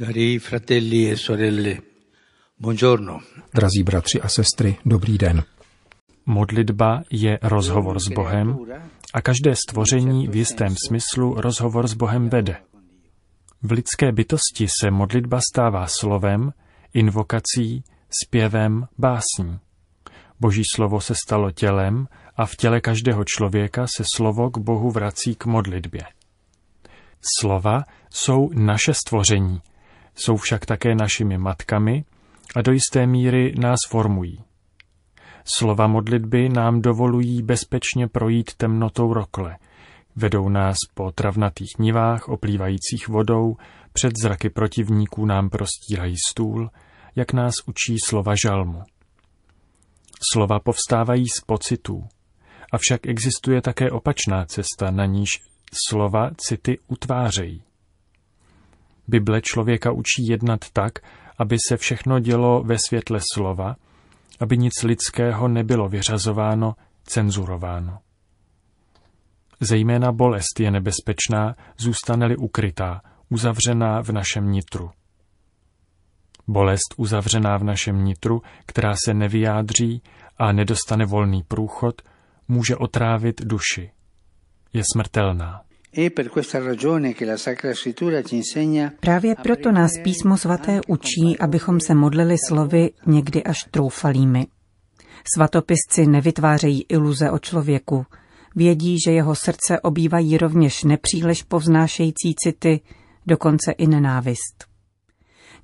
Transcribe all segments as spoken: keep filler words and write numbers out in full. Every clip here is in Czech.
Cari fratelli e sorelle, buongiorno. Drazí bratři a sestry, dobrý den. Modlitba je rozhovor s Bohem a každé stvoření v jistém smyslu rozhovor s Bohem vede. V lidské bytosti se modlitba stává slovem, invokací, zpěvem, básní. Boží slovo se stalo tělem a v těle každého člověka se slovo k Bohu vrací k modlitbě. Slova jsou naše stvoření, jsou však také našimi matkami a do jisté míry nás formují. Slova modlitby nám dovolují bezpečně projít temnotou rokle. Vedou nás po travnatých nivách, oplývajících vodou, před zraky protivníků nám prostírají stůl, jak nás učí slova žalmu. Slova povstávají z pocitů, avšak existuje také opačná cesta, na níž slova city utvářejí. Bible člověka učí jednat tak, aby se všechno dělo ve světle slova, aby nic lidského nebylo vyřazováno, cenzurováno. Zejména bolest je nebezpečná, zůstane-li ukrytá, uzavřená v našem nitru. Bolest uzavřená v našem nitru, která se nevyjádří a nedostane volný průchod, může otrávit duši. Je smrtelná. Právě proto nás Písmo svaté učí, abychom se modlili slovy někdy až troufalými. Svatopisci nevytvářejí iluze o člověku. Vědí, že jeho srdce obývají rovněž nepříliš povznášející city, dokonce i nenávist.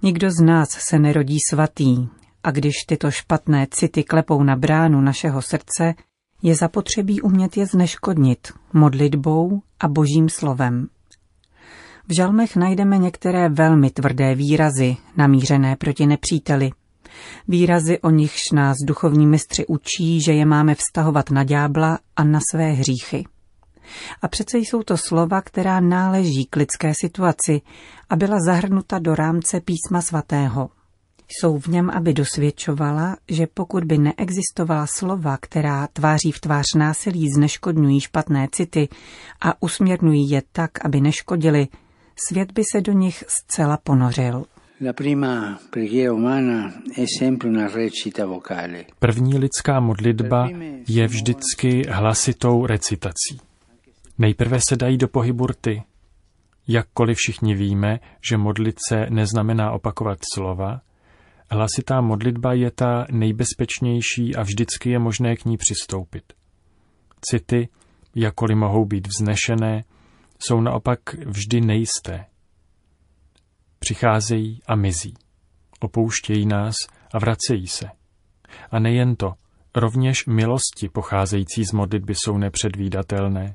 Nikdo z nás se nerodí svatý, a když tyto špatné city klepou na bránu našeho srdce, je zapotřebí umět je zneškodnit modlitbou a Božím slovem. V žalmech najdeme některé velmi tvrdé výrazy, namířené proti nepříteli. Výrazy, o nichž nás duchovní mistři učí, že je máme vztahovat na ďábla a na své hříchy. A přece jsou to slova, která náleží k lidské situaci a byla zahrnuta do rámce Písma svatého. Jsou v něm, aby dosvědčovala, že pokud by neexistovala slova, která tváří v tvář násilí zneškodňují špatné city a usměrnují je tak, aby neškodili, svět by se do nich zcela ponořil. První lidská modlitba je vždycky hlasitou recitací. Nejprve se dají do pohybu rty. Jakkoliv všichni víme, že modlit se neznamená opakovat slova, hlasitá modlitba je ta nejbezpečnější a vždycky je možné k ní přistoupit. City, jakkoliv mohou být vznešené, jsou naopak vždy nejisté. Přicházejí a mizí, opouštějí nás a vracejí se. A nejen to, rovněž milosti pocházející z modlitby jsou nepředvídatelné.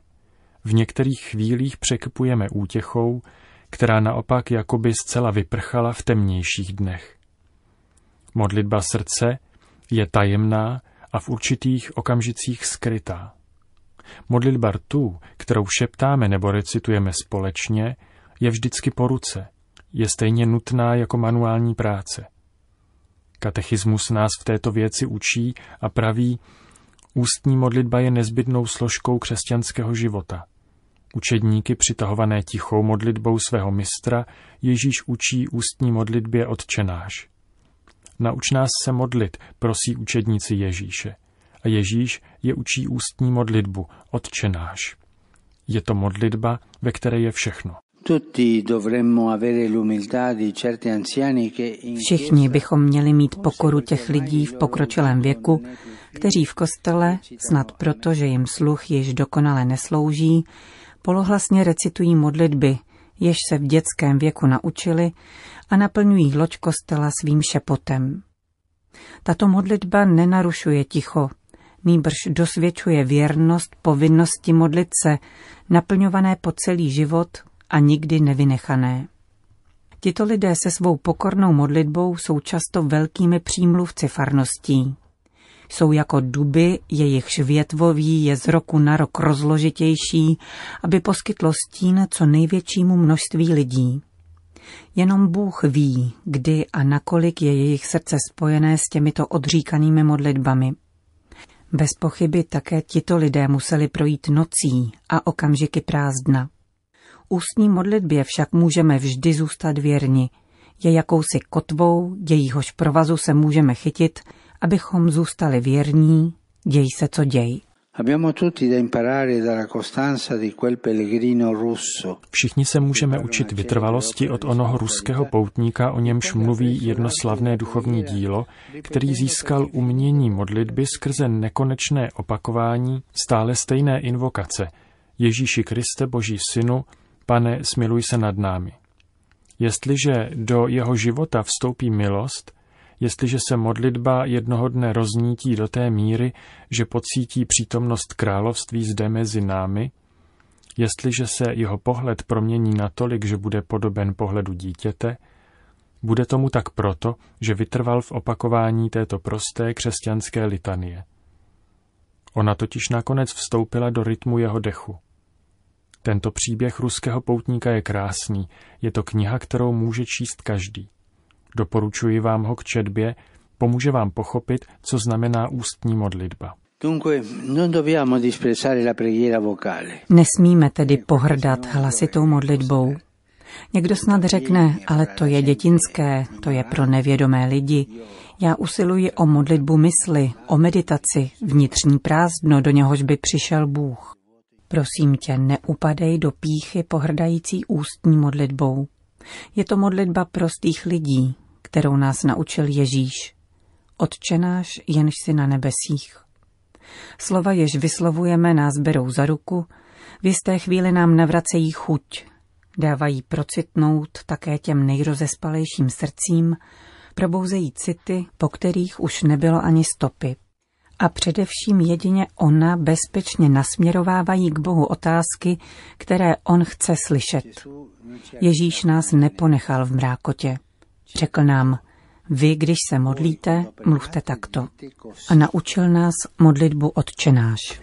V některých chvílích překypujeme útěchou, která naopak jakoby zcela vyprchala v temnějších dnech. Modlitba srdce je tajemná a v určitých okamžicích skrytá. Modlitba rtů, kterou šeptáme nebo recitujeme společně, je vždycky po ruce. Je stejně nutná jako manuální práce. Katechismus nás v této věci učí a praví, ústní modlitba je nezbytnou složkou křesťanského života. Učedníky přitahované tichou modlitbou svého mistra Ježíš učí ústní modlitbě Otče náš. Nauč nás se modlit, prosí učedníci Ježíše. A Ježíš je učí ústní modlitbu Otče náš. Je to modlitba, ve které je všechno. Všichni bychom měli mít pokoru těch lidí v pokročilém věku, kteří v kostele, snad proto, že jim sluch již dokonale neslouží, polohlasně recitují modlitby, jež se v dětském věku naučili a naplňují loď kostela svým šepotem. Tato modlitba nenarušuje ticho, nýbrž dosvědčuje věrnost povinnosti modlit se, naplňované po celý život a nikdy nevynechané. Tito lidé se svou pokornou modlitbou jsou často velkými přímluvci farností. Jsou jako duby, jejichž větvoví je z roku na rok rozložitější, aby poskytlo stín co největšímu množství lidí. Jenom Bůh ví, kdy a nakolik je jejich srdce spojené s těmito odříkanými modlitbami. Bez pochyby také tito lidé museli projít nocí a okamžiky prázdna. Ústní modlitbě však můžeme vždy zůstat věrni, je jakousi kotvou, jejíhož provazu se můžeme chytit, abychom zůstali věrní, děj se co děj. Všichni se můžeme učit vytrvalosti od onoho ruského poutníka, o němž mluví jedno slavné duchovní dílo, který získal umění modlitby skrze nekonečné opakování stále stejné invokace. Ježíši Kriste, Boží Synu, Pane, smiluj se nad námi. Jestliže do jeho života vstoupí milost, jestliže se modlitba jednoho dne roznítí do té míry, že pocítí přítomnost království zde mezi námi, jestliže se jeho pohled promění natolik, že bude podoben pohledu dítěte, bude tomu tak proto, že vytrval v opakování této prosté křesťanské litanie. Ona totiž nakonec vstoupila do rytmu jeho dechu. Tento příběh ruského poutníka je krásný, je to kniha, kterou může číst každý. Doporučuji vám ho k četbě, pomůže vám pochopit, co znamená ústní modlitba. Nesmíme tedy pohrdat hlasitou modlitbou. Někdo snad řekne, ale to je dětinské, to je pro nevědomé lidi. Já usiluji o modlitbu mysli, o meditaci, vnitřní prázdno, do něhož by přišel Bůh. Prosím tě, neupadej do pýchy pohrdající ústní modlitbou. Je to modlitba prostých lidí, kterou nás naučil Ježíš. Otče náš, jenž jsi na nebesích. Slova, jež vyslovujeme, nás berou za ruku, v jisté chvíli nám navracejí chuť, dávají procitnout také těm nejrozespalejším srdcím, probouzejí city, po kterých už nebylo ani stopy. A především jedině ona bezpečně nasměrovávají k Bohu otázky, které on chce slyšet. Ježíš nás neponechal v mrákotě. Řekl nám, vy, když se modlíte, mluvte takto. A naučil nás modlitbu Otče náš.